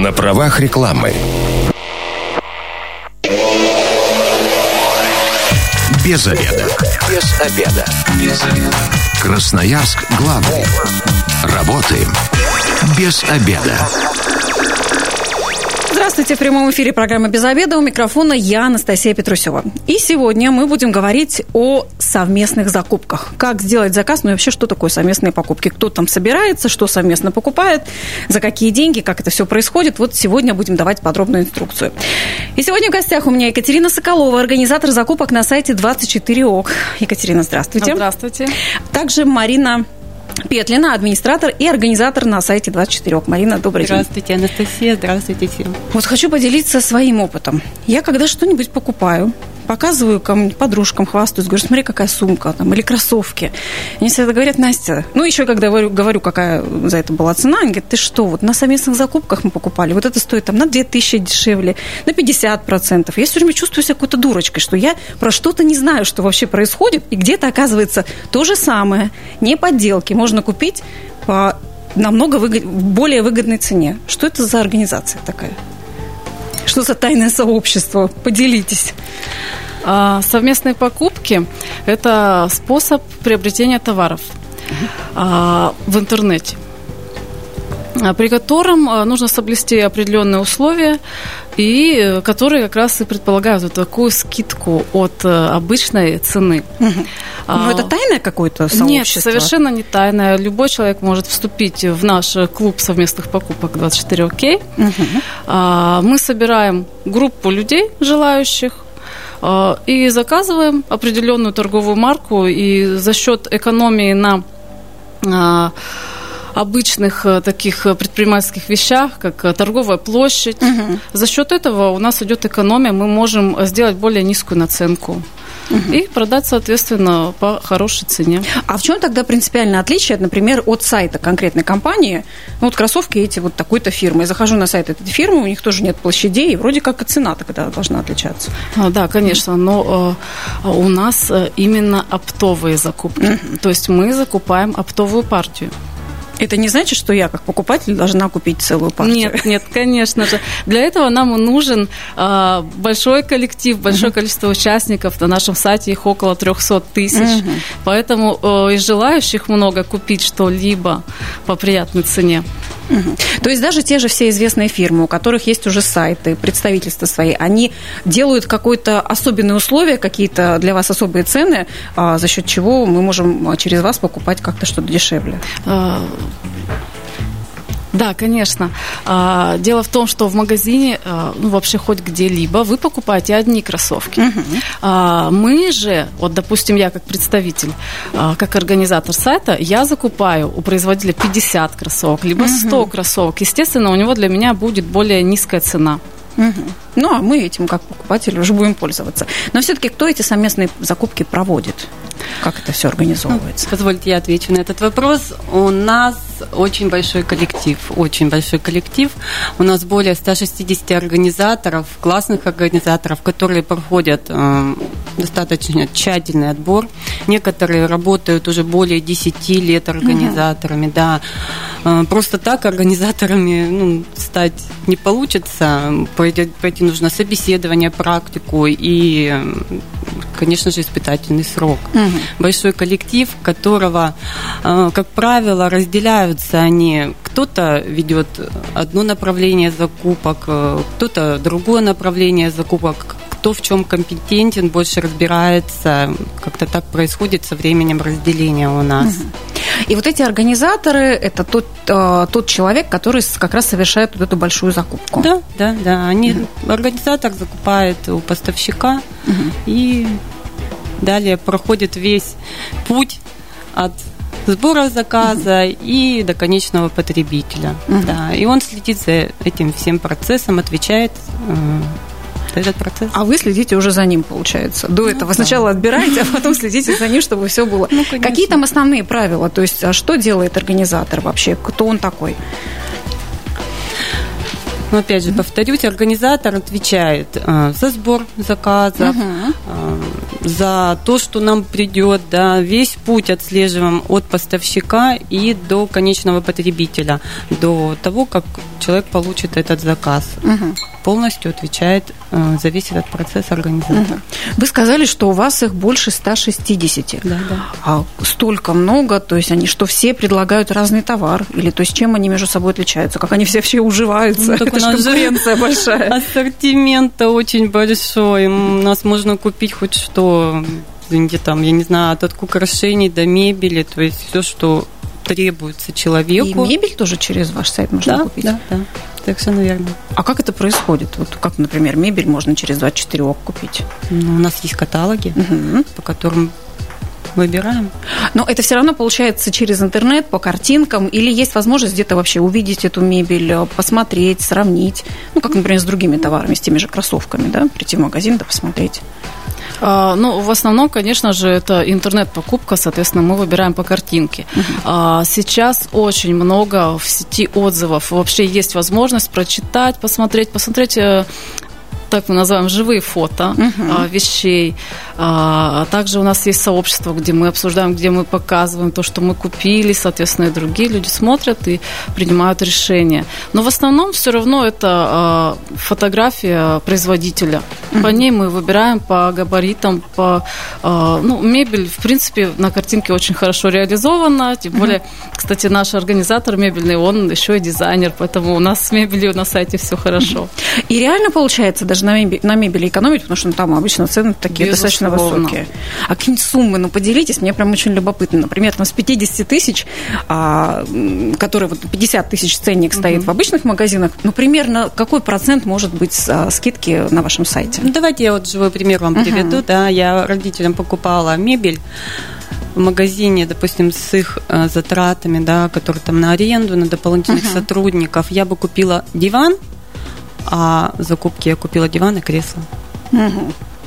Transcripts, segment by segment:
на правах рекламы. Без обеда. Без обеда. Без обеда. Красноярск главный. Работаем без обеда. Здравствуйте, в прямом эфире программа «Без обеда». У микрофона я, Анастасия Петрусёва. И сегодня мы будем говорить о совместных закупках. Как сделать заказ, ну и вообще, что такое совместные покупки. Кто там собирается, что совместно покупает, за какие деньги, как это все происходит. Вот сегодня будем давать подробную инструкцию. И сегодня в гостях у меня Екатерина Соколова, организатор закупок на сайте 24ок. Екатерина, здравствуйте. Здравствуйте. Также Марина Петлина, администратор и организатор на сайте 24ок. Марина, добрый день. Здравствуйте, Анастасия. Здравствуйте всем. Вот хочу поделиться своим опытом. Я когда что-нибудь покупаю, показываю подружкам, хвастаюсь, говорю, смотри, какая сумка там, или кроссовки. Они всегда говорят, Настя, ну еще когда говорю, какая за это была цена, они говорят, ты что, вот на совместных закупках мы покупали, вот это стоит там на 2000 дешевле, на 50%. Я все время чувствую себя какой-то дурочкой, что я про что-то не знаю, что вообще происходит, и где-то оказывается то же самое, не подделки, можно купить по намного более выгодной цене. Что это за организация такая? Что за тайное сообщество? Поделитесь. Совместные покупки – это способ приобретения товаров в интернете, при котором нужно соблюсти определенные условия, и которые как раз и предполагают вот такую скидку от обычной цены. Угу. Но это тайное какое-то сообщество? Нет, совершенно не тайное. Любой человек может вступить в наш клуб совместных покупок 24ОК. Угу. Мы собираем группу людей, желающих, и заказываем определенную торговую марку, и за счет экономии на обычных таких предпринимательских вещах, как торговая площадь. Угу. За счет этого у нас идет экономия, мы можем сделать более низкую наценку. Угу. И продать, соответственно, по хорошей цене. А в чем тогда принципиальное отличие, например, от сайта конкретной компании? Ну, вот кроссовки эти вот такой-то фирмы. Я захожу на сайт этой фирмы, у них тоже нет площадей, и вроде как и цена тогда должна отличаться. Да, конечно, но у нас именно оптовые закупки. Угу. То есть мы закупаем оптовую партию. Это не значит, что я, как покупатель, должна купить целую партию? Нет, конечно же. Для этого нам нужен большой коллектив, большое количество участников. На нашем сайте их около 300 тысяч. Поэтому и желающих много купить что-либо по приятной цене. То есть даже те же все известные фирмы, у которых есть уже сайты, представительства свои, они делают какое-то особенное условие, какие-то для вас особые цены, за счет чего мы можем через вас покупать как-то что-то дешевле? Да, конечно. Дело в том, что в магазине, ну, вообще хоть где-либо, вы покупаете одни кроссовки. Угу. Мы же, вот, допустим, я как представитель, как организатор сайта, я закупаю у производителя 50 кроссовок, либо 100 кроссовок. Естественно, у него для меня будет более низкая цена. Угу. Ну, а мы этим, как покупатели, уже будем пользоваться. Но все-таки кто эти совместные закупки проводит? Как это все организовывается? Позвольте, я отвечу на этот вопрос. У нас очень большой коллектив. У нас более 160 организаторов, классных организаторов, которые проходят достаточно тщательный отбор. Некоторые работают уже более 10 лет организаторами. Mm-hmm. Да. Просто так организаторами стать не получится. Пройти нужно собеседование, практику и, конечно же, испытательный срок. Mm-hmm. Большой коллектив, которого, как правило, разделяют они. Кто-то ведет одно направление закупок, кто-то другое направление закупок, кто в чем компетентен, больше разбирается. Как-то так происходит со временем разделения у нас. И вот эти организаторы, это тот человек, который как раз совершает вот эту большую закупку. Да. Организатор закупает у поставщика и далее проходит весь путь от сбора заказа и до конечного потребителя. Да. И он следит за этим всем процессом, отвечает за этот процесс. А вы следите уже за ним, получается. До этого сначала отбираете, а потом следите за ним, чтобы все было. Какие там основные правила? То есть, что делает организатор вообще? Кто он такой? Но опять же, повторюсь, организатор отвечает за сбор заказов, за то, что нам придет, да, весь путь отслеживаем от поставщика и до конечного потребителя, до того, как человек получит этот заказ. Полностью отвечает, зависит от процесса организатора. Вы сказали, что у вас их больше 160. Да, да. А столько много, то есть они что, все предлагают разный товар? Или то есть чем они между собой отличаются? Как они все вообще уживаются? Ну, так это же конкуренция большая. Ассортимент очень большой. У нас можно купить хоть что, где там, я не знаю, от украшений до мебели, то есть все, что требуется человеку. И мебель тоже через ваш сайт можно купить? Да, да. Так все, наверное. А как это происходит? Вот как, например, мебель можно через 24 купить? Ну, у нас есть каталоги, по которым выбираем. Но это все равно получается через интернет, по картинкам, или есть возможность где-то вообще увидеть эту мебель, посмотреть, сравнить? Ну, как, например, с другими товарами, с теми же кроссовками, да? Прийти в магазин, да, посмотреть. Ну, в основном, конечно же, это интернет-покупка, соответственно, мы выбираем по картинке. Сейчас очень много в сети отзывов. Вообще есть возможность прочитать, посмотреть, так мы называем, живые фото вещей. Также у нас есть сообщество, где мы обсуждаем, где мы показываем то, что мы купили, соответственно, и другие люди смотрят и принимают решения. Но в основном все равно это фотография производителя. По ней мы выбираем по габаритам, по... Ну, мебель, в принципе, на картинке очень хорошо реализована. Тем более, кстати, наш организатор мебельный, он еще и дизайнер, поэтому у нас с мебелью на сайте все хорошо. И реально получается даже на мебели экономить, потому что там обычно цены такие достаточно высокие. А какие-нибудь суммы, ну, поделитесь, мне прям очень любопытно. Например, там с 50 тысяч, который вот 50 тысяч ценник стоит в обычных магазинах, ну, примерно какой процент может быть скидки на вашем сайте? Ну, давайте я вот живой пример вам приведу. Да, я родителям покупала мебель в магазине, допустим, с их затратами, да, которые там на аренду, на дополнительных сотрудников. Я бы купила диван, а закупки я купила диван и кресло.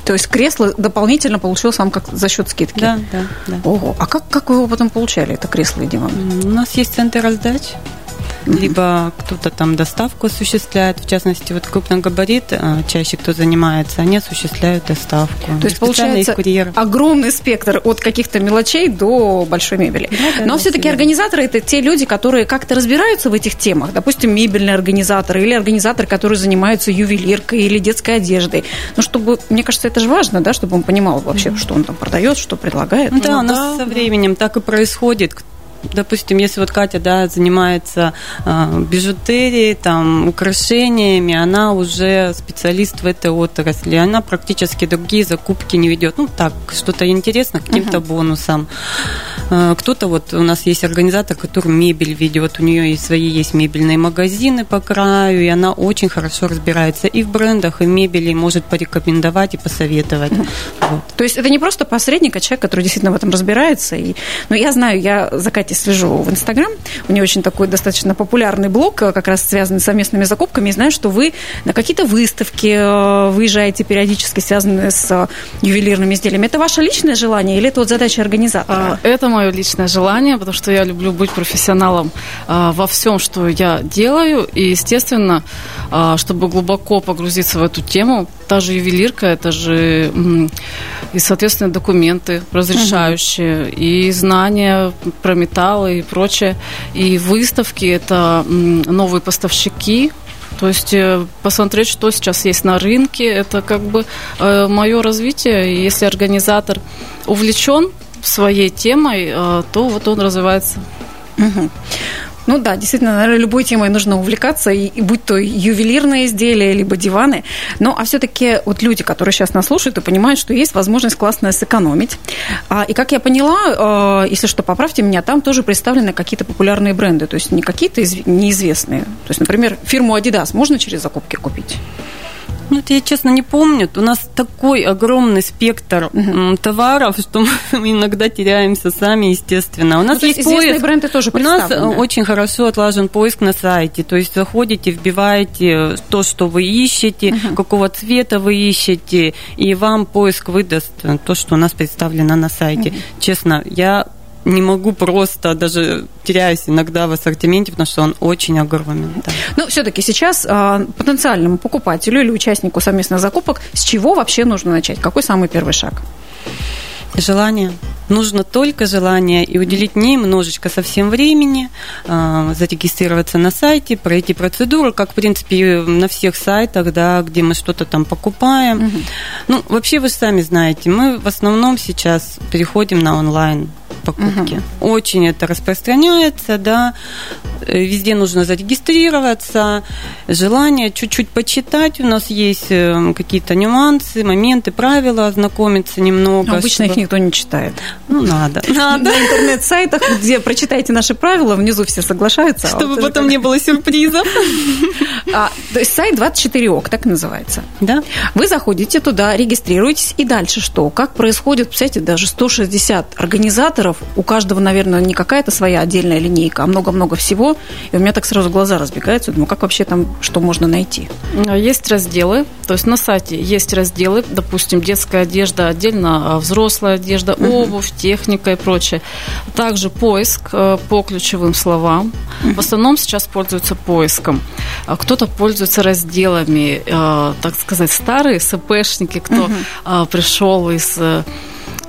То есть кресло дополнительно получил сам как за счет скидки? Да, да, да. Ого, а как вы его потом получали, это кресло и диван? У нас есть центр раздач, либо кто-то там доставку осуществляет, в частности, вот крупногабарит, чаще кто занимается, они осуществляют доставку. То есть получается огромный спектр от каких-то мелочей до большой мебели. Да, но все-таки организаторы – это те люди, которые как-то разбираются в этих темах, допустим, мебельные организаторы или организаторы, которые занимаются ювелиркой или детской одеждой. Ну, чтобы, мне кажется, это же важно, да, чтобы он понимал вообще, что он там продает, что предлагает. Да, ну, у нас со временем так и происходит. Допустим, если вот Катя, да, занимается бижутерией, там, украшениями, она уже специалист в этой отрасли, она практически другие закупки не ведет. Ну, так, что-то интересно, каким-то бонусом. Кто-то, вот у нас есть организатор, который мебель ведет, у нее и свои есть мебельные магазины по краю, и она очень хорошо разбирается и в брендах, и в мебели, и может порекомендовать и посоветовать. Вот. То есть это не просто посредник, а человек, который действительно в этом разбирается. И... Ну, я знаю, я за Катей слежу в Инстаграм. У нее очень такой достаточно популярный блог, как раз связанный с совместными закупками. И знаю, что вы на какие-то выставки выезжаете периодически, связанные с ювелирными изделиями. Это ваше личное желание или это вот задача организатора? Это мое личное желание, потому что я люблю быть профессионалом во всем, что я делаю. И, естественно, чтобы глубоко погрузиться в эту тему, та же ювелирка, это же и, соответственно, документы разрешающие, и знания про металлы и прочее. И выставки – это новые поставщики. То есть посмотреть, что сейчас есть на рынке. Это как бы мое развитие. И если организатор увлечен своей темой, то вот он развивается. Ну да, действительно, наверное, любой темой нужно увлекаться, и будь то ювелирные изделия, либо диваны. Ну, а все-таки вот люди, которые сейчас нас слушают и понимают, что есть возможность классно сэкономить. И как я поняла, если что, поправьте меня, там тоже представлены какие-то популярные бренды, то есть не какие-то неизвестные. То есть, например, фирму Adidas можно через закупки купить? Ну, это я, честно, не помню. У нас такой огромный спектр товаров, что мы иногда теряемся сами, естественно. У нас ну, есть поиск. Бренды тоже представлены. У нас очень хорошо отлажен поиск на сайте. То есть заходите, вбиваете то, что вы ищете, какого цвета вы ищете, и вам поиск выдаст то, что у нас представлено на сайте. Честно, я не могу просто, даже теряюсь иногда в ассортименте, потому что он очень огромен. Да. Но все-таки сейчас потенциальному покупателю или участнику совместных закупок с чего вообще нужно начать? Какой самый первый шаг? Желание. Нужно только желание и уделить немножечко совсем времени, зарегистрироваться на сайте, пройти процедуру, как, в принципе, на всех сайтах, да, где мы что-то там покупаем. Угу. Ну, вообще, вы же сами знаете, мы в основном сейчас переходим на онлайн покупки. Угу. Очень это распространяется, да, везде нужно зарегистрироваться, желание чуть-чуть почитать, у нас есть какие-то нюансы, моменты, правила, ознакомиться немного. Обычно их никто не читает. Ну, надо. На интернет-сайтах, где прочитайте наши правила, внизу все соглашаются. Чтобы потом не было сюрпризов. То есть сайт 24ок, так называется. Да. Вы заходите туда, регистрируетесь, и дальше что? Как происходит, представляете, даже 160 организаторов, у каждого, наверное, не какая-то своя отдельная линейка, а много-много всего, и у меня так сразу глаза разбегаются, думаю, как вообще там, что можно найти? Есть разделы, то есть на сайте есть разделы, допустим, детская одежда отдельно, взрослая одежда, обувь, техника и прочее. Также поиск по ключевым словам. В основном сейчас пользуются поиском. Кто-то пользуется разделами, так сказать, старые СПшники, кто пришел из...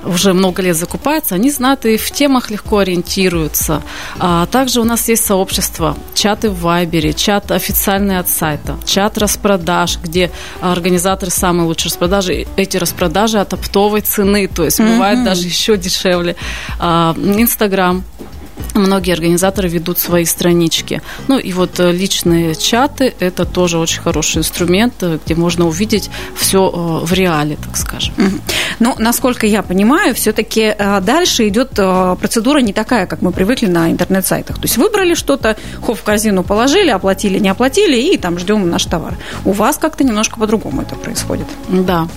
уже много лет закупаются, они знают и в темах легко ориентируются. А также у нас есть сообщество, чаты в Вайбере, чат официальный от сайта, чат распродаж, где организаторы самые лучшие распродажи. Эти распродажи от оптовой цены, то есть бывает даже еще дешевле. Инстаграм. Многие организаторы ведут свои странички. Ну и вот личные чаты – это тоже очень хороший инструмент, где можно увидеть все в реале, так скажем. Ну, насколько я понимаю, все-таки дальше идет процедура не такая, как мы привыкли на интернет-сайтах. То есть выбрали что-то, хоп, в корзину положили, оплатили, не оплатили, и там ждем наш товар. У вас как-то немножко по-другому это происходит. Да.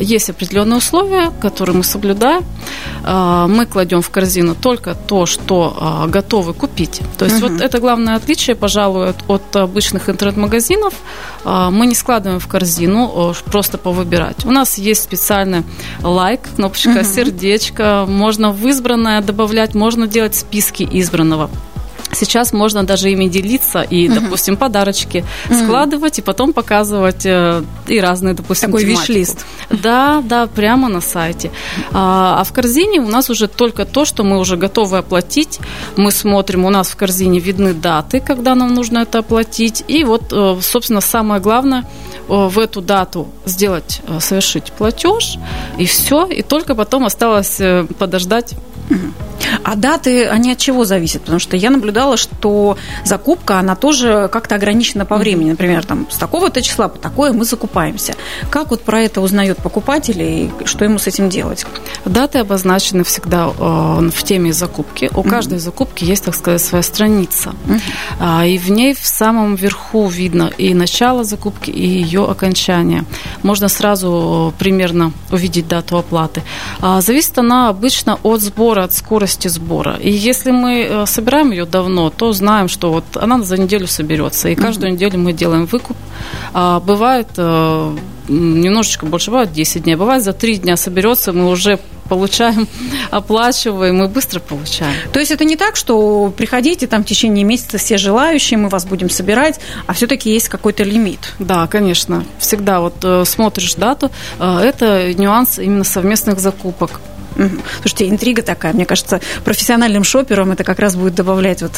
Есть определенные условия, которые мы соблюдаем. Мы кладем в корзину только то, что готовы купить. То есть вот это главное отличие, пожалуй, от обычных интернет-магазинов. Мы не складываем в корзину просто повыбирать. У нас есть специальный лайк, кнопочка, сердечко. Можно в избранное добавлять, можно делать списки избранного. Сейчас можно даже ими делиться и, допустим, подарочки складывать и потом показывать и разные, допустим, такой виш-лист. Да, прямо на сайте. А в корзине у нас уже только то, что мы уже готовы оплатить. Мы смотрим, у нас в корзине видны даты, когда нам нужно это оплатить. И вот, собственно, самое главное в эту дату сделать, совершить платеж, и все. И только потом осталось подождать. А даты, они от чего зависят? Потому что я наблюдала, что закупка, она тоже как-то ограничена по времени. Например, там, с такого-то числа по такое мы закупаемся. Как вот про это узнает покупатель и что ему с этим делать? Даты обозначены всегда в теме закупки. У каждой закупки есть, так сказать, своя страница. И в ней в самом верху видно и начало закупки, и ее окончание. Можно сразу примерно увидеть дату оплаты. Зависит она обычно от сбора, от скорости сбора. И если мы собираем ее давно, то знаем, что вот она за неделю соберется. И каждую неделю мы делаем выкуп. А бывает немножечко больше, бывает 10 дней. Бывает за 3 дня соберется, мы уже получаем, оплачиваем и быстро получаем. То есть это не так, что приходите там в течение месяца все желающие, мы вас будем собирать, а все-таки есть какой-то лимит. Да, конечно. Всегда вот смотришь дату. Это нюанс именно совместных закупок. Слушайте, интрига такая. Мне кажется, профессиональным шопперам это как раз будет добавлять вот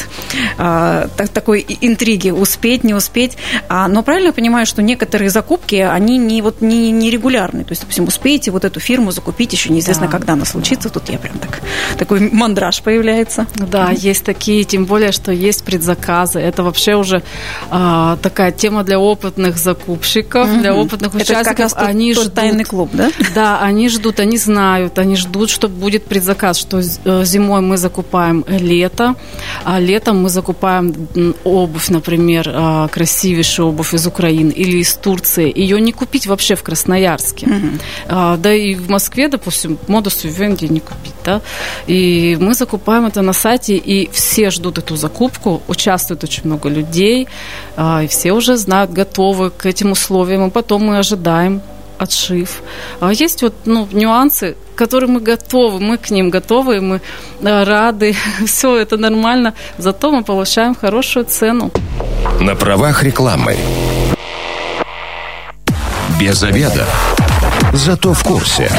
такой интриги. Успеть, не успеть. Но правильно я понимаю, что некоторые закупки, они не регулярные. То есть, допустим, успеете вот эту фирму закупить, еще неизвестно, когда она случится. Тут я прям такой мандраж появляется. Да, есть такие, тем более, что есть предзаказы. Это вообще уже такая тема для опытных закупщиков, для опытных участников. Это как раз они тот тайный клуб, да? Да, они ждут, они знают, они ждут, что будет предзаказ, что зимой мы закупаем лето, а летом мы закупаем обувь, например, красивейшую обувь из Украины или из Турции. Ее не купить вообще в Красноярске. Да и в Москве, допустим, модус вивенди не купить. Да? И мы закупаем это на сайте, и все ждут эту закупку, участвует очень много людей, и все уже знают, готовы к этим условиям, и потом мы ожидаем отшив. Есть вот, нюансы, которые мы готовы, мы к ним готовы, мы рады, все это нормально, зато мы получаем хорошую цену. На правах рекламы. Без обеда, зато в курсе.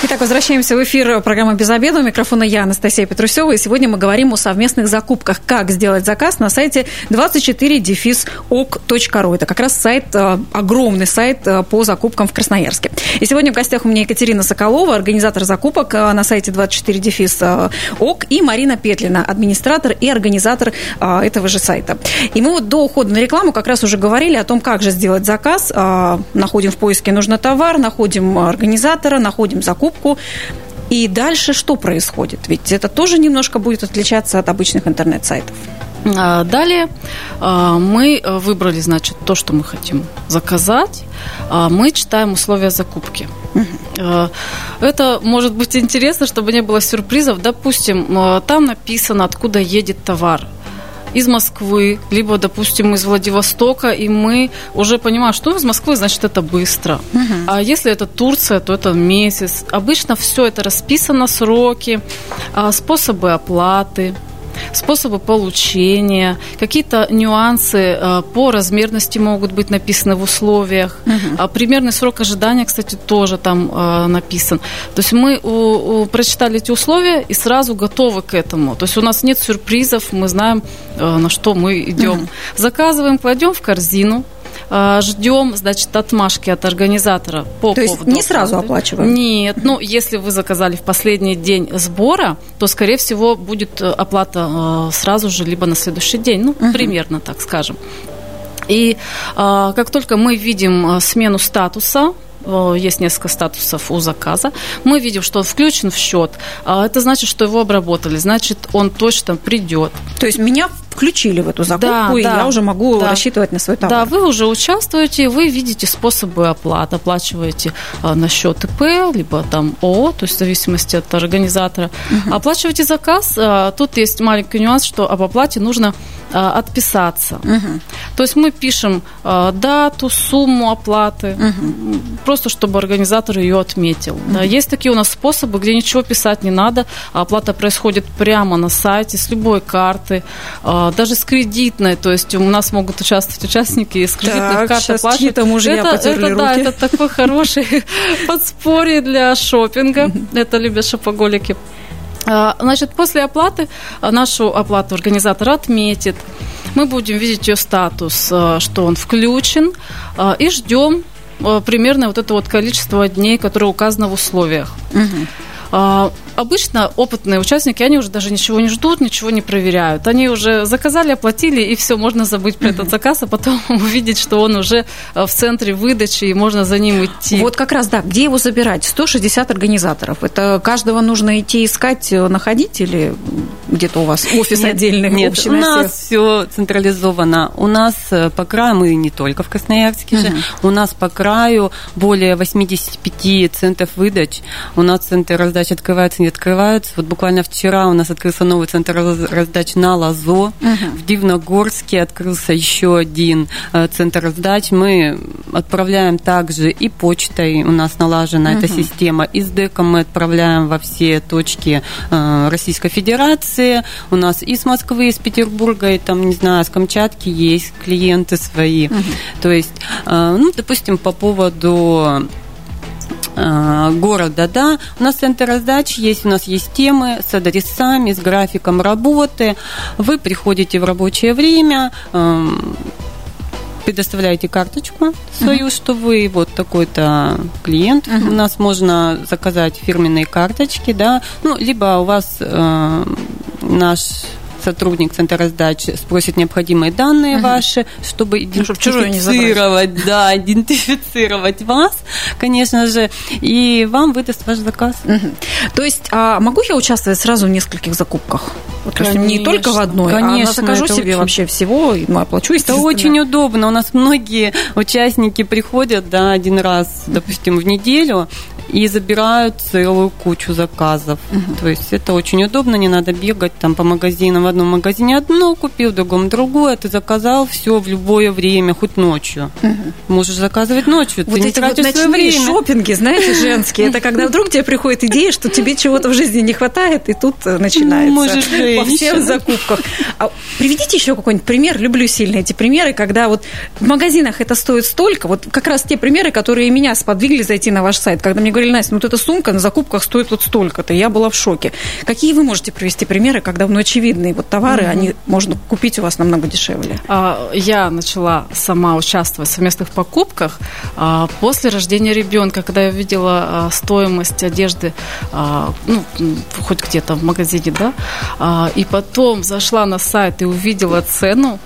Итак, возвращаемся в эфир программы «Без обеда». У микрофона я, Анастасия Петрусёва. И сегодня мы говорим о совместных закупках. Как сделать заказ на сайте 24defis.org.ru. Это как раз сайт, огромный сайт по закупкам в Красноярске. И сегодня в гостях у меня Екатерина Соколова, организатор закупок на сайте 24defis.org, и Марина Петлина, администратор и организатор этого же сайта. И мы вот до ухода на рекламу как раз уже говорили о том, как же сделать заказ. Находим в поиске «Нужно товар», находим организатора, находим закупку. И дальше что происходит? Ведь это тоже немножко будет отличаться от обычных интернет-сайтов. Далее мы выбрали, значит, то, что мы хотим заказать. Мы читаем условия закупки. Это может быть интересно, чтобы не было сюрпризов. Допустим, там написано, откуда едет товар. Из Москвы, либо, допустим, из Владивостока, и мы уже понимаем, что из Москвы, значит, это быстро. А если это Турция, то это месяц. Обычно все это расписано, сроки, способы оплаты, способы получения, какие-то нюансы по размерности могут быть написаны в условиях. Примерный срок ожидания, кстати, тоже там написан. То есть мы прочитали эти условия и сразу готовы к этому. То есть у нас нет сюрпризов, мы знаем, на что мы идем. Заказываем, кладем в корзину. Ждем, значит, отмашки от организатора по поводу. То есть не сразу оплачиваем? Нет, ну, если вы заказали в последний день сбора, то, скорее всего, будет оплата сразу же, либо на следующий день, ну, примерно так скажем. И как только мы видим смену статуса, есть несколько статусов у заказа, мы видим, что он включен в счет. Это значит, что его обработали, значит, он точно придет. То есть меня включили в эту закупку, да, и да, я уже могу рассчитывать на свой товар. Да, вы уже участвуете, вы видите способы оплаты, оплачиваете на счет ИП, либо там ООО, то есть в зависимости от организатора. Оплачиваете заказ, тут есть маленький нюанс, что об оплате нужно отписаться. То есть мы пишем дату, сумму оплаты, просто чтобы организатор ее отметил. Есть такие у нас способы, где ничего писать не надо, оплата происходит прямо на сайте, с любой карты, даже с кредитной, то есть у нас могут участвовать участники с кредитных карт оплачивают. Чьи-то мужья потерли руки. Да, это такой хороший подспорье для шопинга. Это любят шопоголики. Значит, после оплаты нашу оплату организатор отметит. Мы будем видеть ее статус, что он включен, и ждем примерно вот это вот количество дней, которое указано в условиях. Обычно опытные участники, они уже даже ничего не ждут, ничего не проверяют. Они уже заказали, оплатили, и все, можно забыть про этот заказ, а потом увидеть, что он уже в центре выдачи, и можно за ним идти. Вот как раз, да, где его забирать? 160 организаторов. Это каждого нужно идти искать, находить, или где-то у вас офис отдельный? Нет, у нас все централизовано. У нас по краю, мы не только в Красноярске же, у нас по краю более 85 центров выдач. У нас центр раздач открывается, не открываются. Вот буквально вчера у нас открылся новый центр раздач на Лозо. В Дивногорске открылся еще один центр раздач. Мы отправляем также и почтой, у нас налажена эта система, и с ДЭКом мы отправляем во все точки Российской Федерации. У нас и с Москвы, и с Петербурга, и там, не знаю, с Камчатки есть клиенты свои. То есть, ну, допустим, по поводу города, да, у нас центр раздач есть, у нас есть темы с адресами, с графиком работы. Вы приходите в рабочее время, предоставляете карточку свою, что вы вот такой-то клиент. У нас можно заказать фирменные карточки, да, ну, либо у вас наш сотрудник центра раздач спросит необходимые данные ваши, чтобы идентифицировать, да, идентифицировать вас, конечно же, и вам выдаст ваш заказ. То есть, а могу я участвовать сразу в нескольких закупках? То есть не только в одной, конечно, а закажу себе очень... вообще всего, и оплачу. Это очень удобно. У нас многие участники приходят, да, один раз, допустим, в неделю, и забирают целую кучу заказов. То есть это очень удобно, не надо бегать там по магазинам. В одном магазине одно купил, в другом другое. Ты заказал все в любое время, хоть ночью. Можешь заказывать ночью. Вот ты эти не тратишь вот ночные шопинги, знаете, женские, это когда вдруг тебе приходит идея, что тебе чего-то в жизни не хватает, и тут начинается по всем закупках. А приведите еще какой-нибудь пример. Люблю сильно эти примеры, когда вот в магазинах это стоит столько. Вот как раз те примеры, которые меня сподвигли зайти на ваш сайт, когда мне говорили: Настя, ну вот эта сумка на закупках стоит вот столько-то. Я была в шоке. Какие вы можете привести примеры, когда, ну, очевидные вот товары, они можно купить у вас намного дешевле? Я начала сама участвовать в совместных покупках после рождения ребенка, когда я видела стоимость одежды, ну, хоть где-то в магазине, да, и потом зашла на сайт и увидела цену.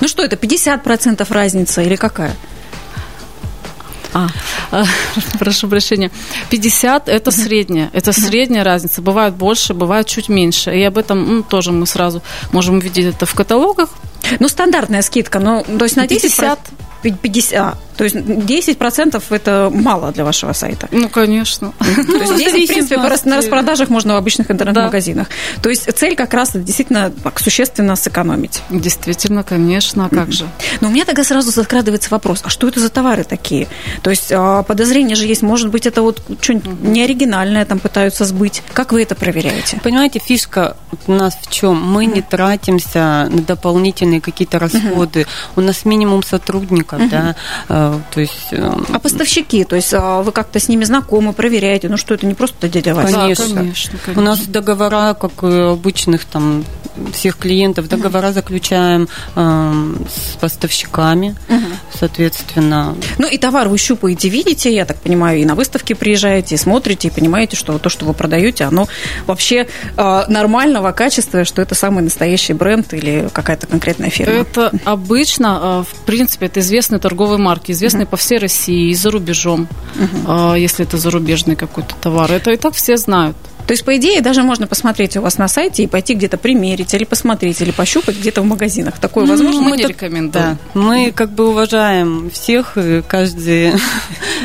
Ну что это, 50% разница или какая? Прошу прощения. 50 – это средняя. Это средняя разница. Бывает больше, бывает чуть меньше. И об этом тоже мы сразу можем увидеть это в каталогах. Ну, стандартная скидка. Ну, то есть на 10%. 50, то есть 10% это мало для вашего сайта. Ну, конечно. То есть 10, в принципе, на распродажах можно в обычных интернет-магазинах. Да. То есть цель как раз действительно так существенно сэкономить. Действительно, конечно, а как же. Но у меня тогда сразу закрадывается вопрос, а что это за товары такие? То есть подозрения же есть, может быть, это вот что-нибудь неоригинальное там пытаются сбыть. Как вы это проверяете? Понимаете, фишка у нас в чем? Мы не тратимся на дополнительные какие-то расходы. У нас минимум сотрудников. Да, то есть, а поставщики, то есть вы как-то с ними знакомы, проверяете, ну что это не просто дядя Вася? Конечно. Да, конечно. У нас договора, как и обычных там всех клиентов, договора заключаем с поставщиками, соответственно. Ну и товар вы щупаете, видите, я так понимаю, и на выставке приезжаете, и смотрите, и понимаете, что то, что вы продаете, оно вообще нормального качества, что это самый настоящий бренд или какая-то конкретная фирма. Это обычно, в принципе, это известные торговые марки, известные по всей России и за рубежом, если это зарубежный какой-то товар. Это и так все знают. То есть, по идее, даже можно посмотреть у вас на сайте и пойти где-то примерить, или посмотреть, или пощупать где-то в магазинах. Такое возможно? Мы не рекомендуем. Да. Мы как бы уважаем всех, каждый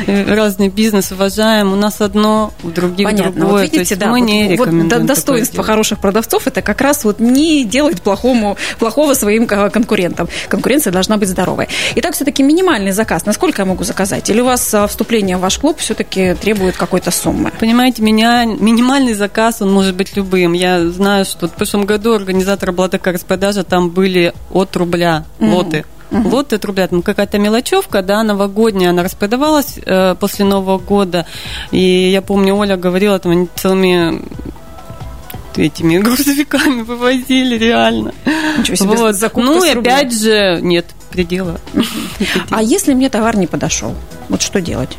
разный бизнес уважаем. У нас одно, у других другое. Вот видите, да, мы не рекомендуем. Достоинство хороших продавцов – это как раз вот не делать плохого своим конкурентам. Конкуренция должна быть здоровой. Итак, все-таки минимальный заказ. Насколько я могу заказать? Или у вас вступление в ваш клуб все-таки требует какой-то суммы? Понимаете, минимальный заказ, он может быть любым. Я знаю, что в прошлом году организатора была такая распродажа, там были от рубля лоты. Лоты от рубля. Там какая-то мелочевка, да, новогодняя, она распродавалась после Нового года. И я помню, Оля говорила, там они целыми этими грузовиками вывозили, реально. Ничего себе, вот. Ну и опять же, нет предела. А если мне товар не подошел, вот что делать?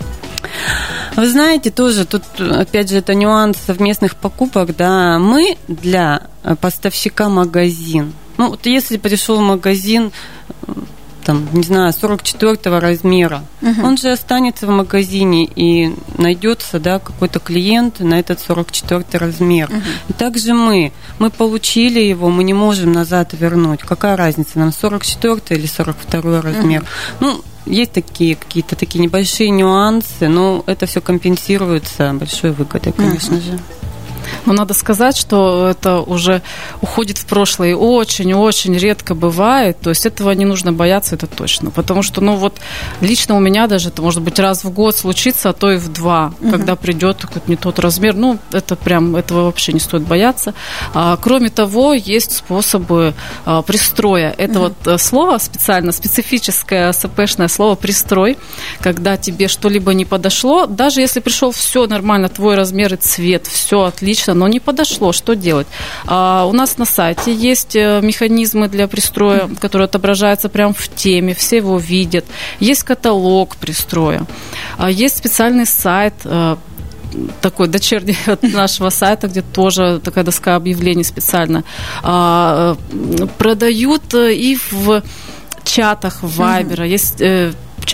Вы знаете, тоже тут, опять же, это нюанс совместных покупок, да, мы для поставщика магазин. Ну, вот если пришел в магазин, там, не знаю, 44-го размера, он же останется в магазине и найдется, да, какой-то клиент на этот 44-й размер. И также мы получили его, мы не можем назад вернуть. Какая разница, нам 44-й или 42-й размер? Ну, есть такие какие-то такие небольшие нюансы, но это все компенсируется большой выгодой, конечно же. Но надо сказать, что это уже уходит в прошлое и очень-очень редко бывает. То есть этого не нужно бояться, это точно. Потому что, ну вот, лично у меня даже это может быть раз в год случится, а то и в два, когда придет какой-то не тот размер. Ну, это прям, этого вообще не стоит бояться. Кроме того, есть способы пристроя. Это вот слово специально, специфическое СПшное слово «пристрой», когда тебе что-либо не подошло, даже если пришел все нормально, твой размер и цвет, все отлично, но не подошло, что делать? У нас на сайте есть механизмы для пристроя, которые отображаются прямо в теме, все его видят. Есть каталог пристроя, есть специальный сайт, такой дочерний от нашего сайта, где тоже такая доска объявлений специально. Продают и в чатах Вайбера, есть...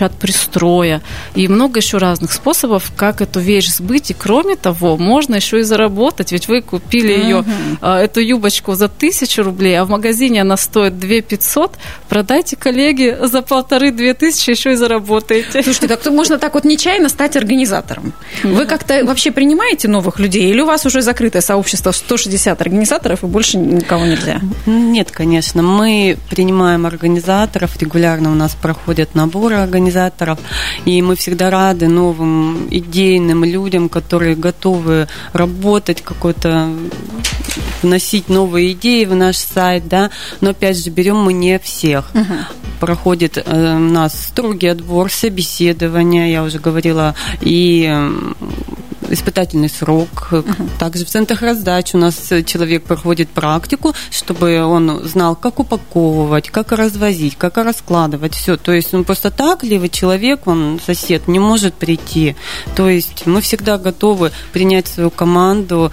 ключ от пристроя и много еще разных способов, как эту вещь сбыть. И кроме того, можно еще и заработать, ведь вы купили ее, эту юбочку за 1000 рублей, а в магазине она стоит 2500, продайте коллеге за 1500-2000, еще и заработаете. Слушайте, так можно так вот нечаянно стать организатором. Вы как-то вообще принимаете новых людей или у вас уже закрытое сообщество 160 организаторов и больше никого нельзя? Нет, конечно, мы принимаем организаторов, регулярно у нас проходят наборы организаторов, и мы всегда рады новым идейным людям, которые готовы работать, какой-то вносить новые идеи в наш сайт, да, но опять же берем мы не всех. Проходит у нас строгий отбор, собеседование, я уже говорила, и испытательный срок. Также в центрах раздач у нас человек проходит практику, чтобы он знал, как упаковывать, как развозить, как раскладывать, все. То есть он просто так, либо человек, он сосед, не может прийти. То есть мы всегда готовы принять свою команду.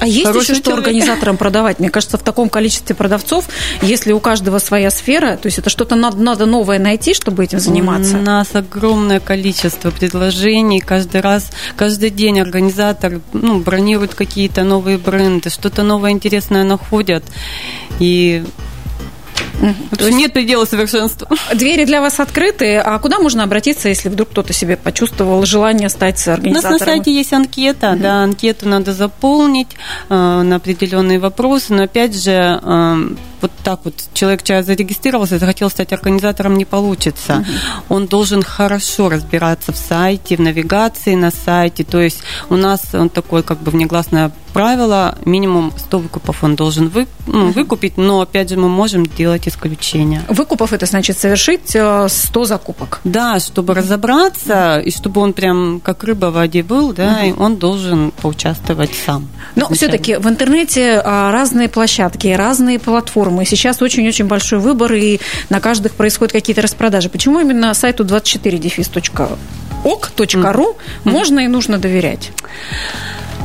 А есть еще что организаторам продавать? Мне кажется, в таком количестве продавцов, если у каждого своя сфера, то есть это что-то надо новое найти, чтобы этим заниматься? У нас огромное количество предложений. Каждый раз, каждый день организатор бронирует какие-то новые бренды, что-то новое интересное находят. И то есть нет предела совершенства. Двери для вас открыты. А куда можно обратиться, если вдруг кто-то себе почувствовал желание стать организатором? У нас на сайте есть анкета. Да, анкету надо заполнить на определенные вопросы. Но опять же, вот так вот человек сейчас зарегистрировался, захотел стать организатором, не получится. Он должен хорошо разбираться в сайте, в навигации на сайте. То есть у нас он такой как бы внегласное правило, минимум 100 выкупов он должен выкупить, но, опять же, мы можем делать исключения. Выкупов — это значит совершить 100 закупок? Да, чтобы разобраться, и чтобы он прям как рыба в воде был, да, и он должен поучаствовать сам. Но все-таки в интернете разные площадки, разные платформы. Сейчас очень-очень большой выбор, и на каждых происходят какие-то распродажи. Почему именно сайту 24defis.org.ru можно и нужно доверять?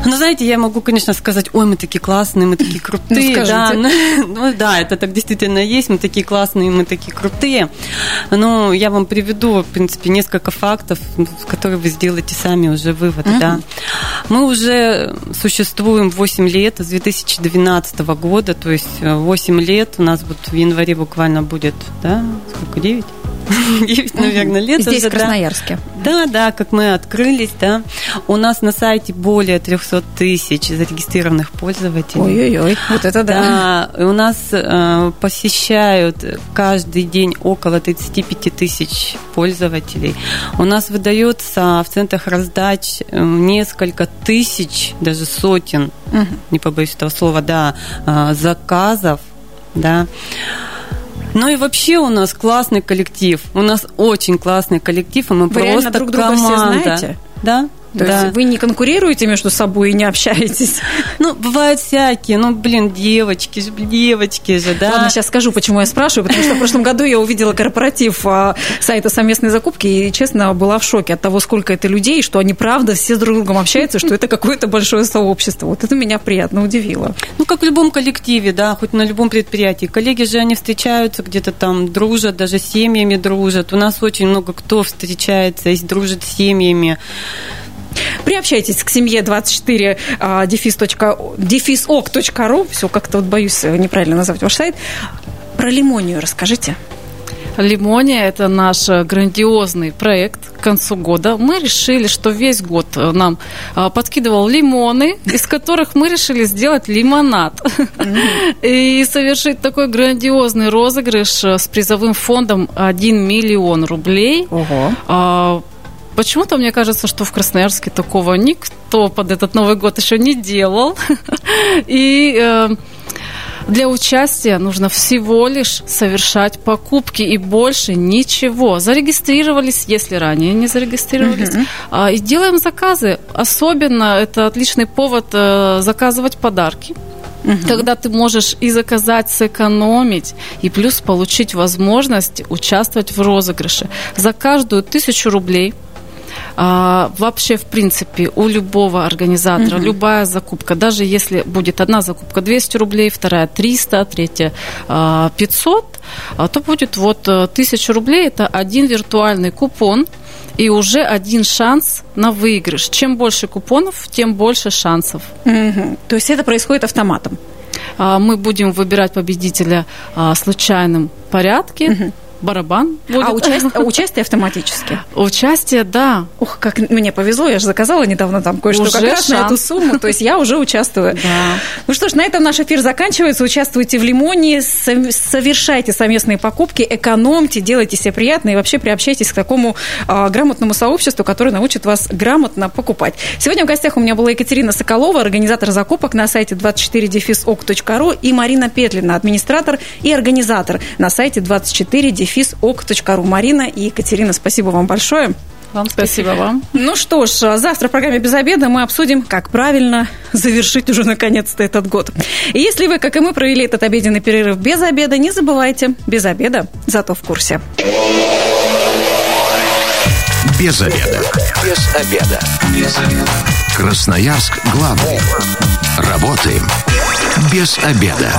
Ну, знаете, я могу, конечно, сказать, ой, мы такие классные, мы такие крутые. Да, это так действительно есть, мы такие классные, мы такие крутые. Но я вам приведу, в принципе, несколько фактов, которые вы сделаете сами уже выводы, да. Мы уже существуем 8 лет, с 2012 года, то есть 8 лет, у нас вот в январе буквально будет, да, сколько, 9? 9, наверное, лет. Здесь, в Красноярске. Да, как мы открылись, да. У нас на сайте более 300 тысяч зарегистрированных пользователей. Ой-ой-ой, вот это да. У нас посещают каждый день около 35 тысяч пользователей. У нас выдается в центрах раздач несколько тысяч, даже сотен, не побоюсь этого слова, да, заказов, да. Ну и вообще у нас классный коллектив. У нас очень классный коллектив, и мы просто друг друга команда. Все знаете? Да. То есть вы не конкурируете между собой и не общаетесь? Ну, бывают всякие. Девочки же, да. Ладно, сейчас скажу, почему я спрашиваю. Потому что в прошлом году я увидела корпоратив сайта совместной закупки и, честно, была в шоке от того, сколько это людей, что они, правда, все с друг другом общаются, что это какое-то большое сообщество. Вот это меня приятно удивило. Ну, как в любом коллективе, да, хоть на любом предприятии. Коллеги же, они встречаются где-то там, дружат, даже с семьями дружат. У нас очень много кто встречается и дружит с семьями. Приобщайтесь к семье 24defis.org.ru. Все, как-то вот боюсь неправильно назвать ваш сайт. Про Лимонию расскажите. Лимония – это наш грандиозный проект к концу года. Мы решили, что весь год нам подкидывал лимоны, из которых мы решили сделать лимонад. И совершить такой грандиозный розыгрыш с призовым фондом 1 миллион рублей. Ого! Почему-то мне кажется, что в Красноярске такого никто под этот Новый год еще не делал. И для участия нужно всего лишь совершать покупки и больше ничего. Зарегистрировались, если ранее не зарегистрировались. И делаем заказы. Особенно это отличный повод заказывать подарки. Когда ты можешь и заказать, сэкономить, и плюс получить возможность участвовать в розыгрыше. За каждую 1000 рублей вообще, в принципе, у любого организатора любая закупка, даже если будет одна закупка 200 рублей, вторая 300, третья 500, то будет вот 1000 рублей, это один виртуальный купон и уже один шанс на выигрыш. Чем больше купонов, тем больше шансов. Угу. То есть это происходит автоматом? Мы будем выбирать победителя в случайном порядке. Угу. Барабан будет. А участие автоматически? Участие, да. Ух, как мне повезло, я же заказала недавно там кое-что уже как раз шанс на эту сумму, то есть я уже участвую. Да. Ну что ж, на этом наш эфир заканчивается. Участвуйте в Лимонии, совершайте совместные покупки, экономьте, делайте себе приятно и вообще приобщайтесь к такому грамотному сообществу, которое научит вас грамотно покупать. Сегодня в гостях у меня была Екатерина Соколова, организатор закупок на сайте 24defis.org.ru, и Марина Петлина, администратор и организатор на сайте 24defis.org.ru. Марина и Екатерина, спасибо вам большое. Вам спасибо. Вам. Ну что ж, завтра в программе «Без обеда» мы обсудим, как правильно завершить уже наконец-то этот год. И если вы, как и мы, провели этот обеденный перерыв без обеда, не забывайте, без обеда, зато в курсе. Без обеда. Без обеда. Без обеда. Красноярск главный. Работаем без обеда.